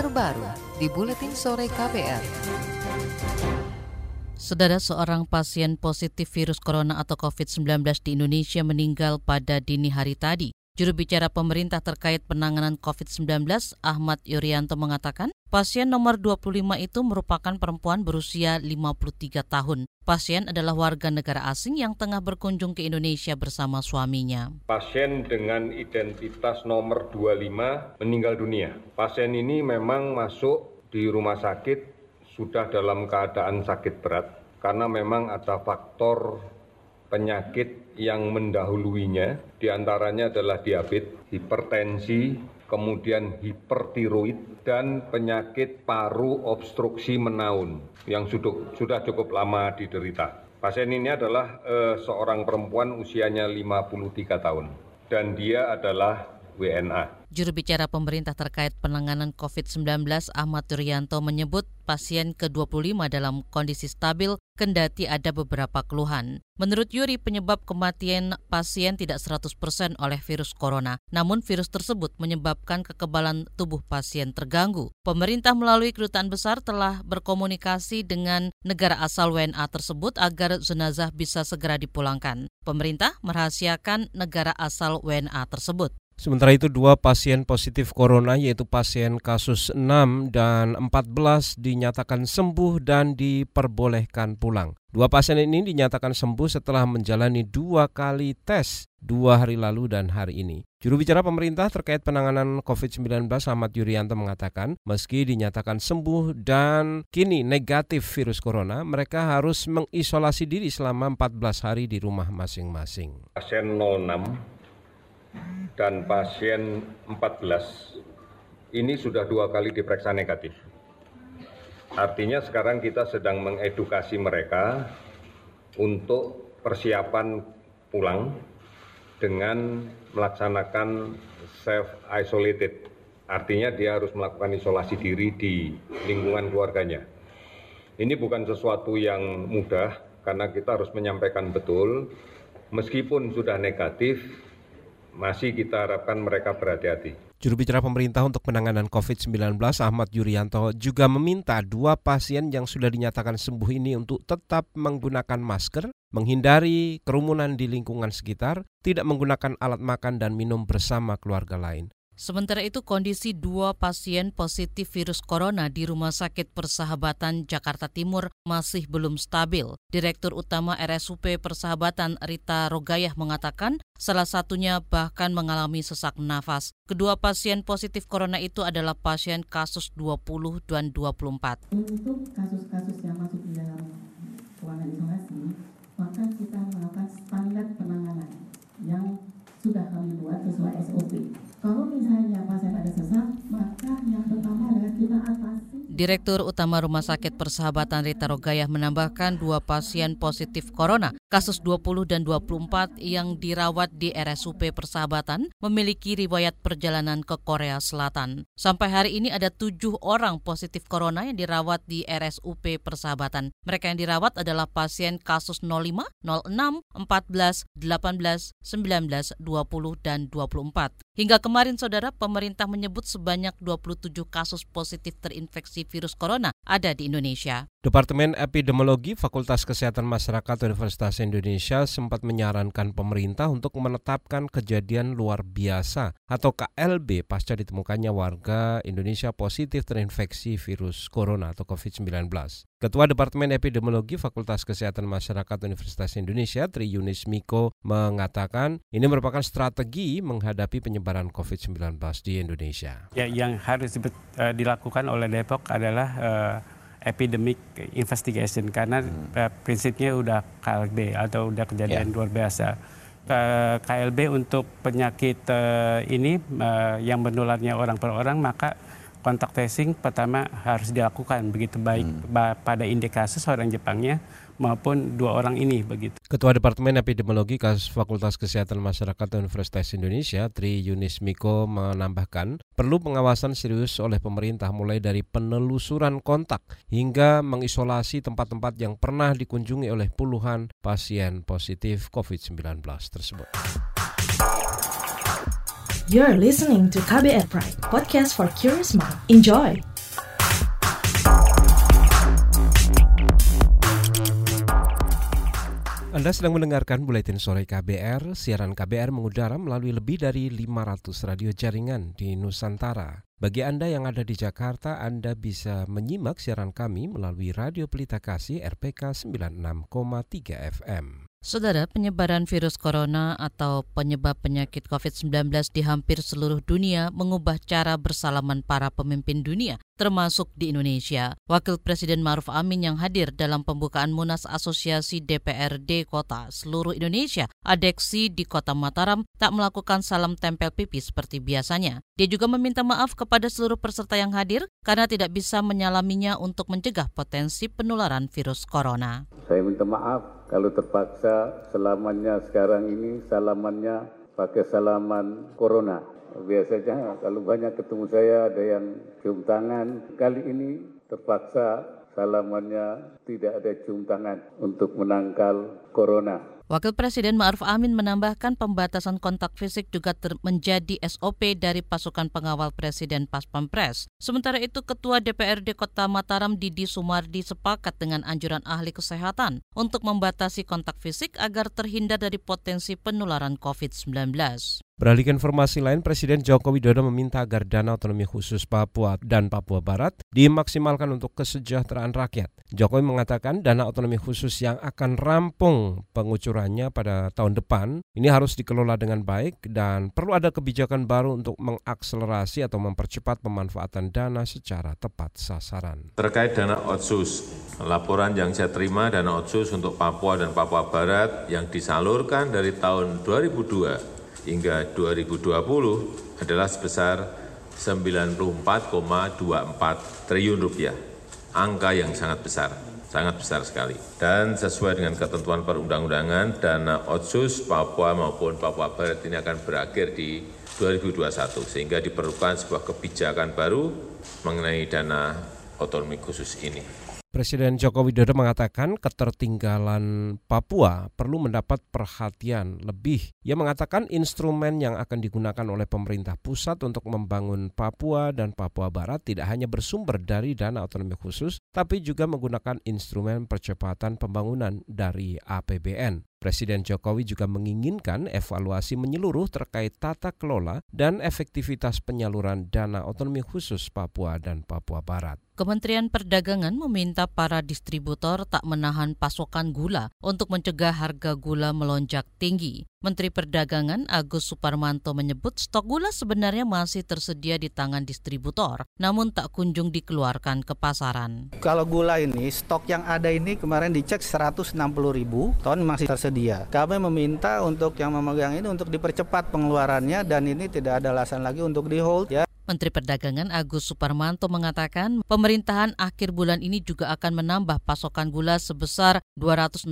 terbaru di Buletin Sore KBR. Saudara, seorang pasien positif virus corona atau COVID-19 di Indonesia meninggal pada dini hari tadi. Juru bicara pemerintah terkait penanganan COVID-19, Achmad Yurianto mengatakan, pasien nomor 25 itu merupakan perempuan berusia 53 tahun. Pasien adalah warga negara asing yang tengah berkunjung ke Indonesia bersama suaminya. Pasien dengan identitas nomor 25 meninggal dunia. Pasien ini memang masuk di rumah sakit sudah dalam keadaan sakit berat karena memang ada faktor penyakit yang mendahuluinya, diantaranya adalah diabetes, hipertensi, kemudian hipertiroid, dan penyakit paru obstruksi menaun yang sudah cukup lama diderita. Pasien ini adalah seorang perempuan usianya 53 tahun dan dia adalah WNA. Juru bicara pemerintah terkait penanganan COVID-19, Achmad Yurianto menyebut pasien ke-25 dalam kondisi stabil, kendati ada beberapa keluhan. Menurut Yuri, penyebab kematian pasien tidak 100% oleh virus corona. Namun virus tersebut menyebabkan kekebalan tubuh pasien terganggu. Pemerintah melalui kedutaan besar telah berkomunikasi dengan negara asal WNA tersebut agar jenazah bisa segera dipulangkan. Pemerintah merahasiakan negara asal WNA tersebut. Sementara itu, 2 pasien positif corona yaitu pasien kasus 6 dan 14 dinyatakan sembuh dan diperbolehkan pulang. 2 pasien ini dinyatakan sembuh setelah menjalani 2 kali tes 2 hari lalu dan hari ini. Juru bicara pemerintah terkait penanganan COVID-19, Achmad Yurianto mengatakan, meski dinyatakan sembuh dan kini negatif virus corona, mereka harus mengisolasi diri selama 14 hari di rumah masing-masing. Pasien 06 dan pasien 14 ini sudah 2 kali diperiksa negatif. Artinya sekarang kita sedang mengedukasi mereka untuk persiapan pulang dengan melaksanakan self-isolated. Artinya dia harus melakukan isolasi diri di lingkungan keluarganya. Ini bukan sesuatu yang mudah karena kita harus menyampaikan betul, meskipun sudah negatif, masih kita harapkan mereka berhati-hati. Juru bicara pemerintah untuk penanganan COVID-19, Achmad Yurianto, juga meminta 2 pasien yang sudah dinyatakan sembuh ini untuk tetap menggunakan masker, menghindari kerumunan di lingkungan sekitar, tidak menggunakan alat makan dan minum bersama keluarga lain. Sementara itu, kondisi 2 pasien positif virus corona di Rumah Sakit Persahabatan Jakarta Timur masih belum stabil. Direktur Utama RSUP Persahabatan Rita Rogayah mengatakan salah satunya bahkan mengalami sesak nafas. Kedua pasien positif corona itu adalah pasien kasus 20 dan 24. Untuk kasus-kasus yang masuk di dalam ruangan isolasi, maka kita melakukan standar penanganan yang sudah kami buat sesuai SOP. Kalau misalnya pasien ada sesak, maka yang pertama adalah kita atasi. Direktur Utama Rumah Sakit Persahabatan Rita Rogayah menambahkan 2 pasien positif corona, kasus 20 dan 24 yang dirawat di RSUP Persahabatan memiliki riwayat perjalanan ke Korea Selatan. Sampai hari ini ada 7 orang positif corona yang dirawat di RSUP Persahabatan. Mereka yang dirawat adalah pasien kasus 05, 06, 14, 18, 19, 20, dan 24. Hingga kemarin, saudara, pemerintah menyebut sebanyak 27 kasus positif terinfeksi virus corona ada di Indonesia. Departemen Epidemiologi Fakultas Kesehatan Masyarakat Universitas Indonesia sempat menyarankan pemerintah untuk menetapkan kejadian luar biasa atau KLB pasca ditemukannya warga Indonesia positif terinfeksi virus corona atau COVID-19. Ketua Departemen Epidemiologi Fakultas Kesehatan Masyarakat Universitas Indonesia, Tri Yunis Miko, mengatakan ini merupakan strategi menghadapi penyebaran COVID-19 di Indonesia. Ya, yang harus dilakukan oleh Depok adalah epidemic investigation karena prinsipnya udah KLB atau udah kejadian luar biasa. KLB untuk penyakit ini yang menularnya orang per orang, maka kontak tracing pertama harus dilakukan begitu baik pada indikasi seorang Jepangnya maupun 2 orang ini begitu. Ketua Departemen Epidemiologi Fakultas Kesehatan Masyarakat Universitas Indonesia, Tri Yunis Miko, menambahkan perlu pengawasan serius oleh pemerintah mulai dari penelusuran kontak hingga mengisolasi tempat-tempat yang pernah dikunjungi oleh puluhan pasien positif COVID-19 tersebut. You're listening to KBR Pride, podcast for curious minds. Enjoy! Anda sedang mendengarkan Buletin Sore KBR. Siaran KBR mengudara melalui lebih dari 500 radio jaringan di Nusantara. Bagi Anda yang ada di Jakarta, Anda bisa menyimak siaran kami melalui Radio Pelita Kasih RPK 96,3 FM. Saudara, penyebaran virus corona atau penyebab penyakit COVID-19 di hampir seluruh dunia mengubah cara bersalaman para pemimpin dunia, termasuk di Indonesia. Wakil Presiden Ma'ruf Amin yang hadir dalam pembukaan Munas Asosiasi DPRD Kota Seluruh Indonesia, ADEKSI di Kota Mataram, tak melakukan salam tempel pipi seperti biasanya. Dia juga meminta maaf kepada seluruh peserta yang hadir karena tidak bisa menyalaminya untuk mencegah potensi penularan virus corona. Saya minta maaf kalau terpaksa salamannya sekarang ini salamannya pakai salaman corona. Biasanya kalau banyak ketemu saya ada yang cium tangan. Kali ini terpaksa salamannya tidak ada cium tangan untuk menangkal corona. Wakil Presiden Ma'ruf Amin menambahkan pembatasan kontak fisik juga menjadi SOP dari pasukan pengawal Presiden Paspampres. Sementara itu, Ketua DPRD Kota Mataram Didi Sumardi sepakat dengan anjuran ahli kesehatan untuk membatasi kontak fisik agar terhindar dari potensi penularan COVID-19. Beralih ke informasi lain, Presiden Joko Widodo meminta agar dana otonomi khusus Papua dan Papua Barat dimaksimalkan untuk kesejahteraan rakyat. Jokowi mengatakan dana otonomi khusus yang akan rampung pengucurannya pada tahun depan ini harus dikelola dengan baik dan perlu ada kebijakan baru untuk mengakselerasi atau mempercepat pemanfaatan dana secara tepat sasaran. Terkait dana otsus, laporan yang saya terima dana otsus untuk Papua dan Papua Barat yang disalurkan dari tahun 2002 hingga 2020 adalah sebesar 94,24 triliun rupiah. Angka yang sangat besar sekali. Dan sesuai dengan ketentuan perundang-undangan, dana otsus Papua maupun Papua Barat ini akan berakhir di 2021, sehingga diperlukan sebuah kebijakan baru mengenai dana otonomi khusus ini. Presiden Joko Widodo mengatakan ketertinggalan Papua perlu mendapat perhatian lebih. Ia mengatakan instrumen yang akan digunakan oleh pemerintah pusat untuk membangun Papua dan Papua Barat tidak hanya bersumber dari dana otonomi khusus, tapi juga menggunakan instrumen percepatan pembangunan dari APBN. Presiden Jokowi juga menginginkan evaluasi menyeluruh terkait tata kelola dan efektivitas penyaluran dana otonomi khusus Papua dan Papua Barat. Kementerian Perdagangan meminta para distributor tak menahan pasokan gula untuk mencegah harga gula melonjak tinggi. Menteri Perdagangan Agus Suparmanto menyebut stok gula sebenarnya masih tersedia di tangan distributor, namun tak kunjung dikeluarkan ke pasaran. Kalau gula ini, stok yang ada ini kemarin dicek 160.000 ton masih tersedia. Kami meminta untuk yang memegang ini untuk dipercepat pengeluarannya dan ini tidak ada alasan lagi untuk di hold ya. Menteri Perdagangan Agus Suparmanto mengatakan pemerintahan akhir bulan ini juga akan menambah pasokan gula sebesar 260.000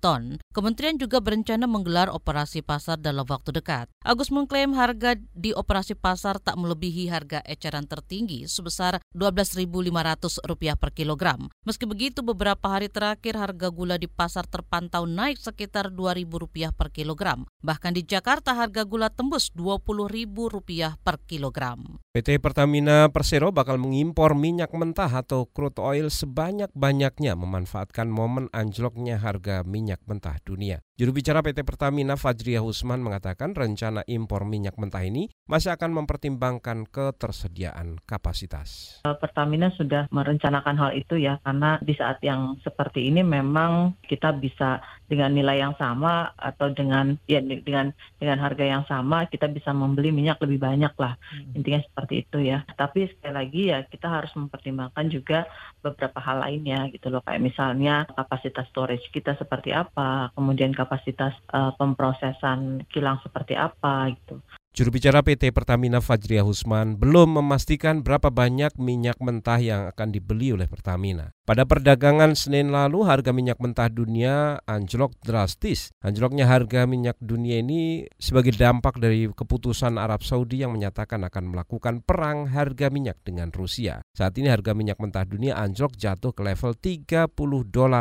ton. Kementerian juga berencana menggelar operasi pasar dalam waktu dekat. Agus mengklaim harga di operasi pasar tak melebihi harga eceran tertinggi sebesar Rp12.500 per kilogram. Meski begitu, beberapa hari terakhir harga gula di pasar terpantau naik sekitar Rp2.000 per kilogram. Bahkan di Jakarta harga gula tembus Rp20.000 per kilogram. PT Pertamina Persero bakal mengimpor minyak mentah atau crude oil sebanyak-banyaknya memanfaatkan momen anjloknya harga minyak mentah dunia. Juru bicara PT Pertamina Fajriah Usman mengatakan rencana impor minyak mentah ini masih akan mempertimbangkan ketersediaan kapasitas. Pertamina sudah merencanakan hal itu ya, karena di saat yang seperti ini memang kita bisa dengan nilai yang sama atau dengan harga yang sama kita bisa membeli minyak lebih banyak lah. Intinya seperti itu ya. Tapi sekali lagi ya kita harus mempertimbangkan juga beberapa hal lainnya gitu loh. Kayak misalnya kapasitas storage kita seperti apa, kemudian kapasitas pemprosesan kilang seperti apa gitu. Juru bicara PT Pertamina Fajriah Usman belum memastikan berapa banyak minyak mentah yang akan dibeli oleh Pertamina. Pada perdagangan Senin lalu, harga minyak mentah dunia anjlok drastis. Anjloknya harga minyak dunia ini sebagai dampak dari keputusan Arab Saudi yang menyatakan akan melakukan perang harga minyak dengan Rusia. Saat ini harga minyak mentah dunia anjlok jatuh ke level $30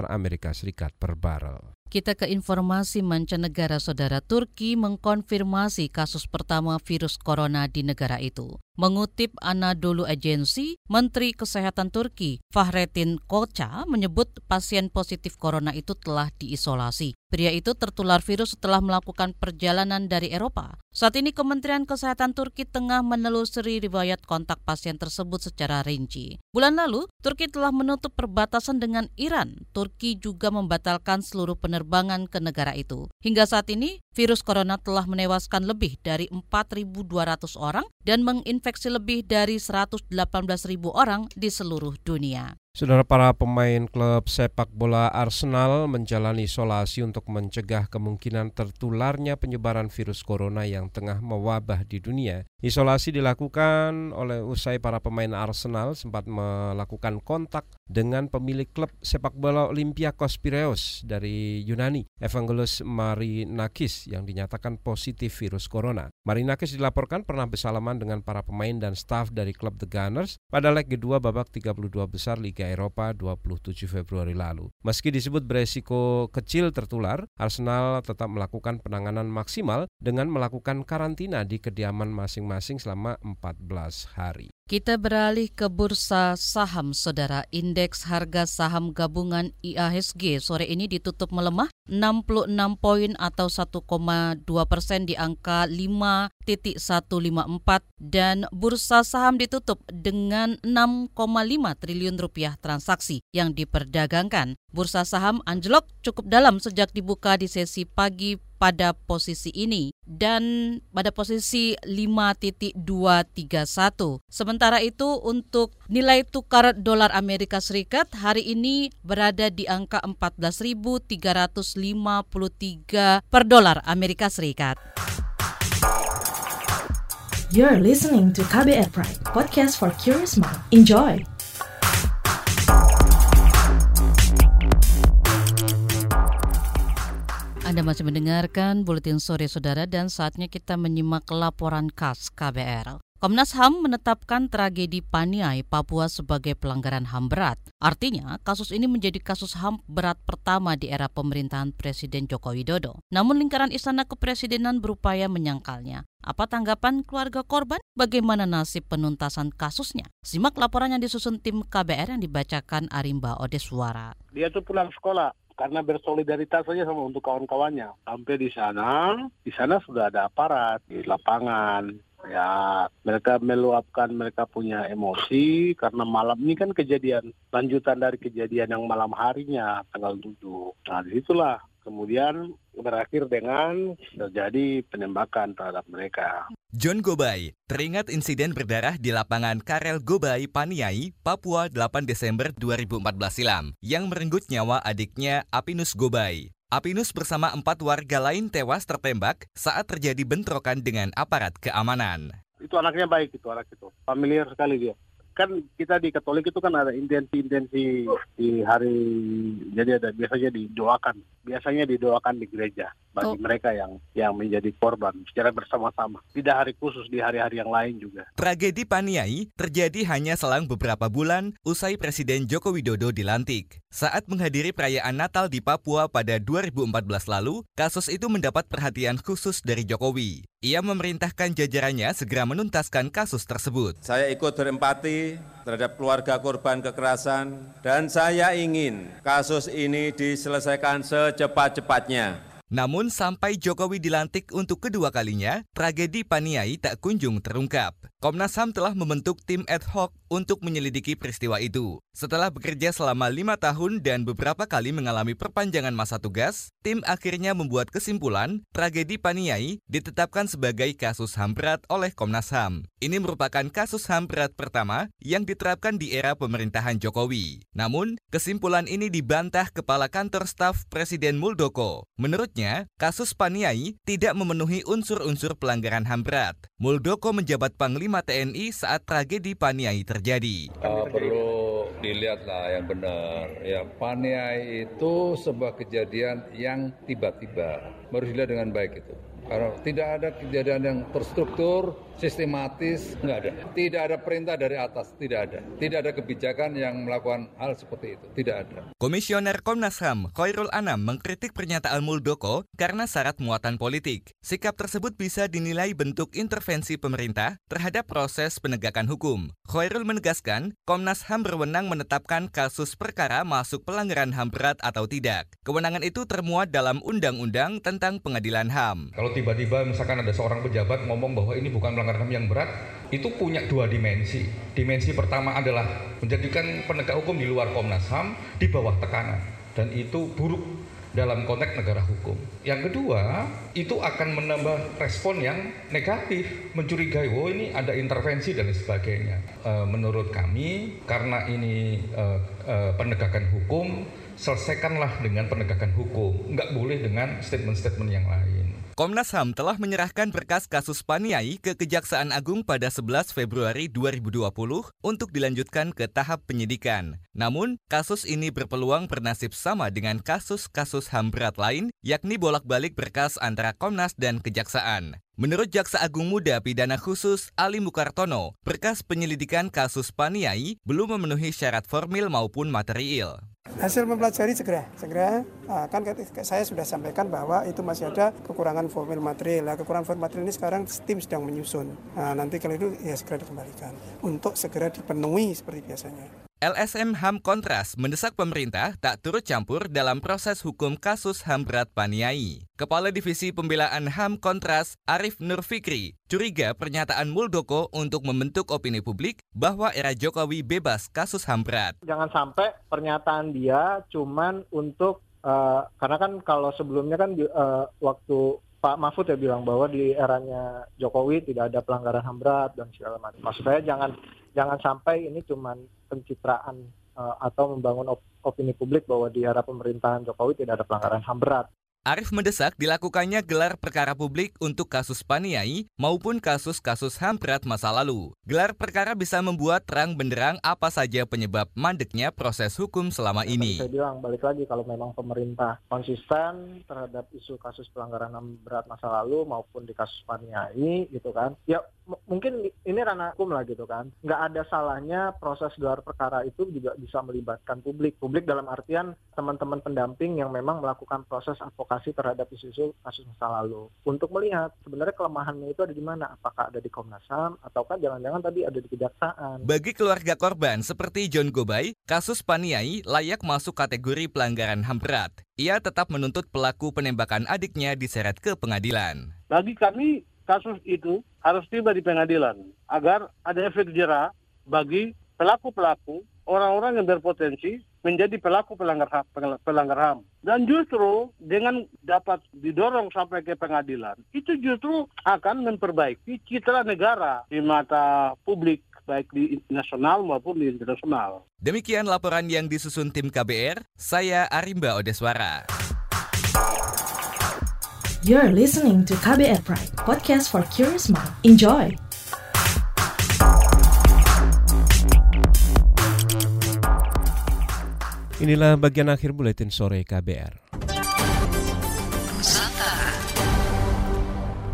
Amerika Serikat per barel. Kita ke informasi mancanegara, saudara. Turki mengkonfirmasi kasus pertama virus corona di negara itu. Mengutip Anadolu Agency, Menteri Kesehatan Turki Fahrettin Koca menyebut pasien positif corona itu telah diisolasi. Pria itu tertular virus setelah melakukan perjalanan dari Eropa. Saat ini Kementerian Kesehatan Turki tengah menelusuri riwayat kontak pasien tersebut secara rinci. Bulan lalu, Turki telah menutup perbatasan dengan Iran. Turki juga membatalkan seluruh penerbangan ke negara itu. Hingga saat ini, virus corona telah menewaskan lebih dari 4.200 orang dan menginfeksi lebih dari 118.000 orang di seluruh dunia. Saudara, para pemain klub sepak bola Arsenal menjalani isolasi untuk mencegah kemungkinan tertularnya penyebaran virus corona yang tengah mewabah di dunia. Isolasi dilakukan oleh usai para pemain Arsenal sempat melakukan kontak dengan pemilik klub sepak bola Olympiacos Piraeus dari Yunani, Evangelos Marinakis, yang dinyatakan positif virus corona. Marinakis dilaporkan pernah bersalaman dengan para pemain dan staf dari klub The Gunners pada leg kedua babak 32 besar Liga Eropa 27 Februari lalu. Meski disebut beresiko kecil tertular, Arsenal tetap melakukan penanganan maksimal dengan melakukan karantina di kediaman masing-masing selama 14 hari. Kita beralih ke bursa saham, saudara. Indeks harga saham gabungan IHSG sore ini ditutup melemah 66 poin atau 1,2% di angka 5.154 dan bursa saham ditutup dengan 6,5 triliun rupiah transaksi yang diperdagangkan. Bursa saham anjlok cukup dalam sejak dibuka di sesi pagi pada posisi ini dan pada posisi 5.231. Sementara itu, untuk nilai tukar dolar Amerika Serikat hari ini berada di angka 14.353 per dolar Amerika Serikat. You're listening to KBR Pride, podcast for curious mind. Enjoy. Anda masih mendengarkan Buletin Sore, Saudara, dan saatnya kita menyimak laporan khas KBR. Komnas HAM menetapkan tragedi Paniai, Papua sebagai pelanggaran HAM berat. Artinya, kasus ini menjadi kasus HAM berat pertama di era pemerintahan Presiden Joko Widodo. Namun lingkaran Istana Kepresidenan berupaya menyangkalnya. Apa tanggapan keluarga korban? Bagaimana nasib penuntasan kasusnya? Simak laporan yang disusun tim KBR yang dibacakan Arimbi Oedesoara. Dia tuh pulang sekolah karena bersolidaritas saja sama untuk kawan-kawannya. Sampai di sana sudah ada aparat di lapangan. Ya, mereka meluapkan mereka punya emosi karena malam ini kan kejadian lanjutan dari kejadian yang malam harinya tanggal 7. Nah, disitulah kemudian berakhir dengan terjadi penembakan terhadap mereka. John Gobai teringat insiden berdarah di lapangan Karel Gobai, Paniai, Papua 8 Desember 2014 silam yang merenggut nyawa adiknya Apinus Gobai. Apinus bersama 4 warga lain tewas tertembak saat terjadi bentrokan dengan aparat keamanan. Itu anaknya baik, itu anak itu. Familiar sekali dia. Kan kita di Katolik itu kan ada intensi-intensi di hari, jadi ada biasanya didoakan di gereja bagi mereka yang menjadi korban secara bersama-sama. Tidak hari khusus, di hari-hari yang lain juga. Tragedi Paniai terjadi hanya selang beberapa bulan usai Presiden Joko Widodo dilantik. Saat menghadiri perayaan Natal di Papua pada 2014 lalu, kasus itu mendapat perhatian khusus dari Jokowi. Ia memerintahkan jajarannya segera menuntaskan kasus tersebut. Saya ikut berempati terhadap keluarga korban kekerasan dan saya ingin kasus ini diselesaikan secepat-cepatnya. Namun sampai Jokowi dilantik untuk kedua kalinya, tragedi Paniai tak kunjung terungkap. Komnas HAM telah membentuk tim ad hoc untuk menyelidiki peristiwa itu. Setelah bekerja selama 5 tahun dan beberapa kali mengalami perpanjangan masa tugas, tim akhirnya membuat kesimpulan tragedi Paniai ditetapkan sebagai kasus HAM berat oleh Komnas HAM. Ini merupakan kasus HAM berat pertama yang diterapkan di era pemerintahan Jokowi. Namun, kesimpulan ini dibantah Kepala Kantor Staf Presiden Moeldoko. Menurutnya, kasus Paniai tidak memenuhi unsur-unsur pelanggaran HAM berat. Moeldoko menjabat Panglima TNI saat tragedi Paniai terjadi. Perlu dilihatlah yang benar. Ya, Paniai itu sebuah kejadian yang tiba-tiba. Harus dilihat dengan baik itu. Karena tidak ada kejadian yang terstruktur, sistematis, nggak ada. Tidak ada perintah dari atas, tidak ada. Tidak ada kebijakan yang melakukan hal seperti itu, tidak ada. Komisioner Komnas HAM, Khairul Anam, mengkritik pernyataan Moeldoko karena syarat muatan politik. Sikap tersebut bisa dinilai bentuk intervensi pemerintah terhadap proses penegakan hukum. Khairul menegaskan, Komnas HAM berwenang menetapkan kasus perkara masuk pelanggaran HAM berat atau tidak. Kewenangan itu termuat dalam Undang-Undang tentang Pengadilan HAM. Kalau tiba-tiba misalkan ada seorang pejabat ngomong bahwa ini bukan pelanggaran HAM yang berat, itu punya dua dimensi. Dimensi pertama adalah menjadikan penegak hukum di luar Komnas HAM di bawah tekanan, dan itu buruk dalam konteks negara hukum. Yang kedua, itu akan menambah respon yang negatif, mencurigai, oh ini ada intervensi dan sebagainya. Menurut kami, karena ini penegakan hukum, selesaikanlah dengan penegakan hukum, nggak boleh dengan statement-statement yang lain. Komnas HAM telah menyerahkan berkas kasus Paniai ke Kejaksaan Agung pada 11 Februari 2020 untuk dilanjutkan ke tahap penyidikan. Namun, kasus ini berpeluang bernasib sama dengan kasus-kasus HAM berat lain, yakni bolak-balik berkas antara Komnas dan Kejaksaan. Menurut Jaksa Agung Muda Pidana Khusus Ali Mukartono, berkas penyelidikan kasus Paniai belum memenuhi syarat formil maupun material. Hasil mempelajari segera. Kan saya sudah sampaikan bahwa itu masih ada kekurangan formil material. Kekurangan formil material ini sekarang tim sedang menyusun. Nanti kalau itu ya segera dikembalikan untuk segera dipenuhi seperti biasanya. LSM HAM Kontras mendesak pemerintah tak turut campur dalam proses hukum kasus HAM berat Paniai. Kepala Divisi Pembelaan HAM Kontras, Arief Nurfikri, curiga pernyataan Moeldoko untuk membentuk opini publik bahwa era Jokowi bebas kasus HAM berat. Jangan sampai pernyataan dia cuman untuk, karena kan kalau sebelumnya kan waktu Pak Mahfud ya bilang bahwa di eranya Jokowi tidak ada pelanggaran HAM berat dan segala macam. Maksud saya jangan sampai ini cuma pencitraan atau membangun opini publik bahwa di era pemerintahan Jokowi tidak ada pelanggaran HAM berat. Arief mendesak dilakukannya gelar perkara publik untuk kasus Paniai maupun kasus-kasus HAM berat masa lalu. Gelar perkara bisa membuat terang benderang apa saja penyebab mandeknya proses hukum selama ini. Saya bilang balik lagi, kalau memang pemerintah konsisten terhadap isu kasus pelanggaran HAM berat masa lalu maupun di kasus Paniai gitu kan. Ya mungkin ini ranah hukum lah gitu kan. Nggak ada salahnya proses gelar perkara itu juga bisa melibatkan publik. Publik dalam artian teman-teman pendamping yang memang melakukan proses advokasi terhadap isu-isu kasus masa lalu untuk melihat sebenarnya kelemahannya itu ada di mana, apakah ada di Komnas HAM ataukah jangan-jangan tadi ada di Kejaksaan. Bagi keluarga korban seperti John Gobai, kasus Paniai layak masuk kategori pelanggaran HAM berat. Ia tetap menuntut pelaku penembakan adiknya diseret ke pengadilan. Bagi kami kasus itu harus tiba di pengadilan agar ada efek jera bagi pelaku-pelaku, orang-orang yang berpotensi menjadi pelaku pelanggar HAM. Dan justru dengan dapat didorong sampai ke pengadilan, itu justru akan memperbaiki citra negara di mata publik, baik di nasional maupun di internasional. Demikian laporan yang disusun tim KBR, saya Arimbi Oedesoara. You're listening to KBR Pride, podcast for curious minds. Enjoy! Inilah bagian akhir Buletin Sore KBR.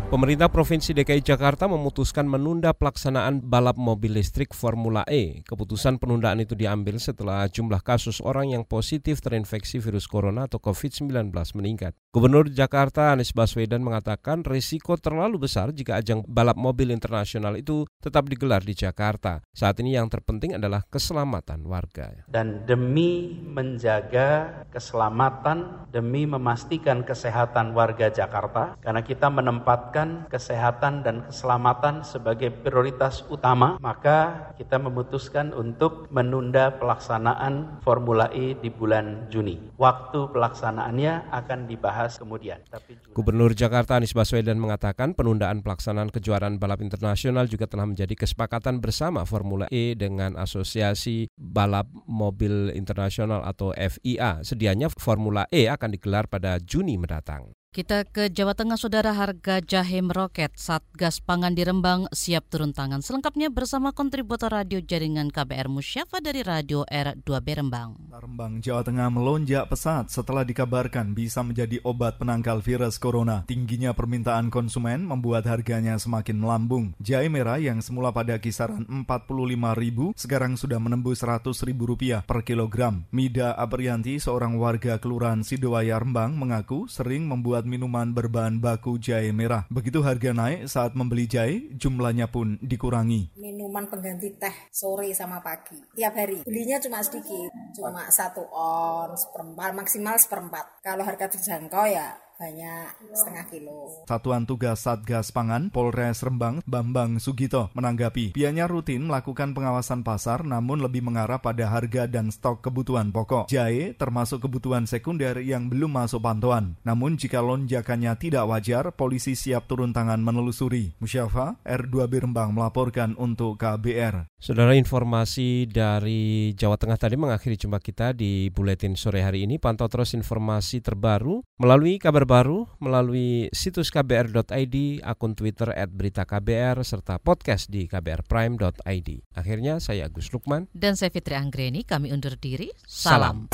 Pemerintah Provinsi DKI Jakarta memutuskan menunda pelaksanaan balap mobil listrik Formula E. Keputusan penundaan itu diambil setelah jumlah kasus orang yang positif terinfeksi virus corona atau COVID-19 meningkat. Gubernur Jakarta Anies Baswedan mengatakan risiko terlalu besar jika ajang balap mobil internasional itu tetap digelar di Jakarta. Saat ini yang terpenting adalah keselamatan warga. Dan demi menjaga keselamatan, demi memastikan kesehatan warga Jakarta, karena kita menempatkan kesehatan dan keselamatan sebagai prioritas utama, maka kita memutuskan untuk menunda pelaksanaan Formula E di bulan Juni. Waktu pelaksanaannya akan dibahas kemudian. Gubernur Jakarta Anies Baswedan mengatakan penundaan pelaksanaan kejuaraan balap internasional juga telah menjadi kesepakatan bersama Formula E dengan Asosiasi Balap Mobil Internasional atau FIA. Sedianya Formula E akan digelar pada Juni mendatang. Kita ke Jawa Tengah, Saudara. Harga jahe meroket, Satgas Pangan di Rembang siap turun tangan. Selengkapnya bersama kontributor radio jaringan KBR Musyafa dari Radio R2B Rembang. Rembang, Jawa Tengah melonjak pesat setelah dikabarkan bisa menjadi obat penangkal virus corona. Tingginya permintaan konsumen membuat harganya semakin melambung. Jahe merah yang semula pada kisaran Rp45.000 sekarang sudah menembus Rp100.000 per kilogram. Mida Aperyanti, seorang warga Kelurahan Sidowaya Rembang, mengaku sering membuat minuman berbahan baku jahe merah. Begitu harga naik saat membeli jahe, jumlahnya pun dikurangi. Minuman pengganti teh sore sama pagi. Tiap hari. Belinya cuma sedikit, cuma 1 ons, maksimal 1/4. Kalau harga terjangkau ya banyak, 0,5 kilo. Satuan Tugas Satgas Pangan Polres Rembang, Bambang Sugito, menanggapi pihaknya rutin melakukan pengawasan pasar namun lebih mengarah pada harga dan stok kebutuhan pokok. Jahe termasuk kebutuhan sekunder yang belum masuk pantauan. Namun jika lonjakannya tidak wajar, polisi siap turun tangan menelusuri. Musyafa, R2B Rembang melaporkan untuk KBR. Saudara, informasi dari Jawa Tengah tadi mengakhiri jumpa kita di Buletin Sore hari ini. Pantau terus informasi terbaru melalui kabar baru melalui situs kbr.id, akun Twitter @beritaKBR, serta podcast di kbrprime.id. Akhirnya saya Agus Lukman dan saya Fitri Anggreni, kami undur diri. Salam.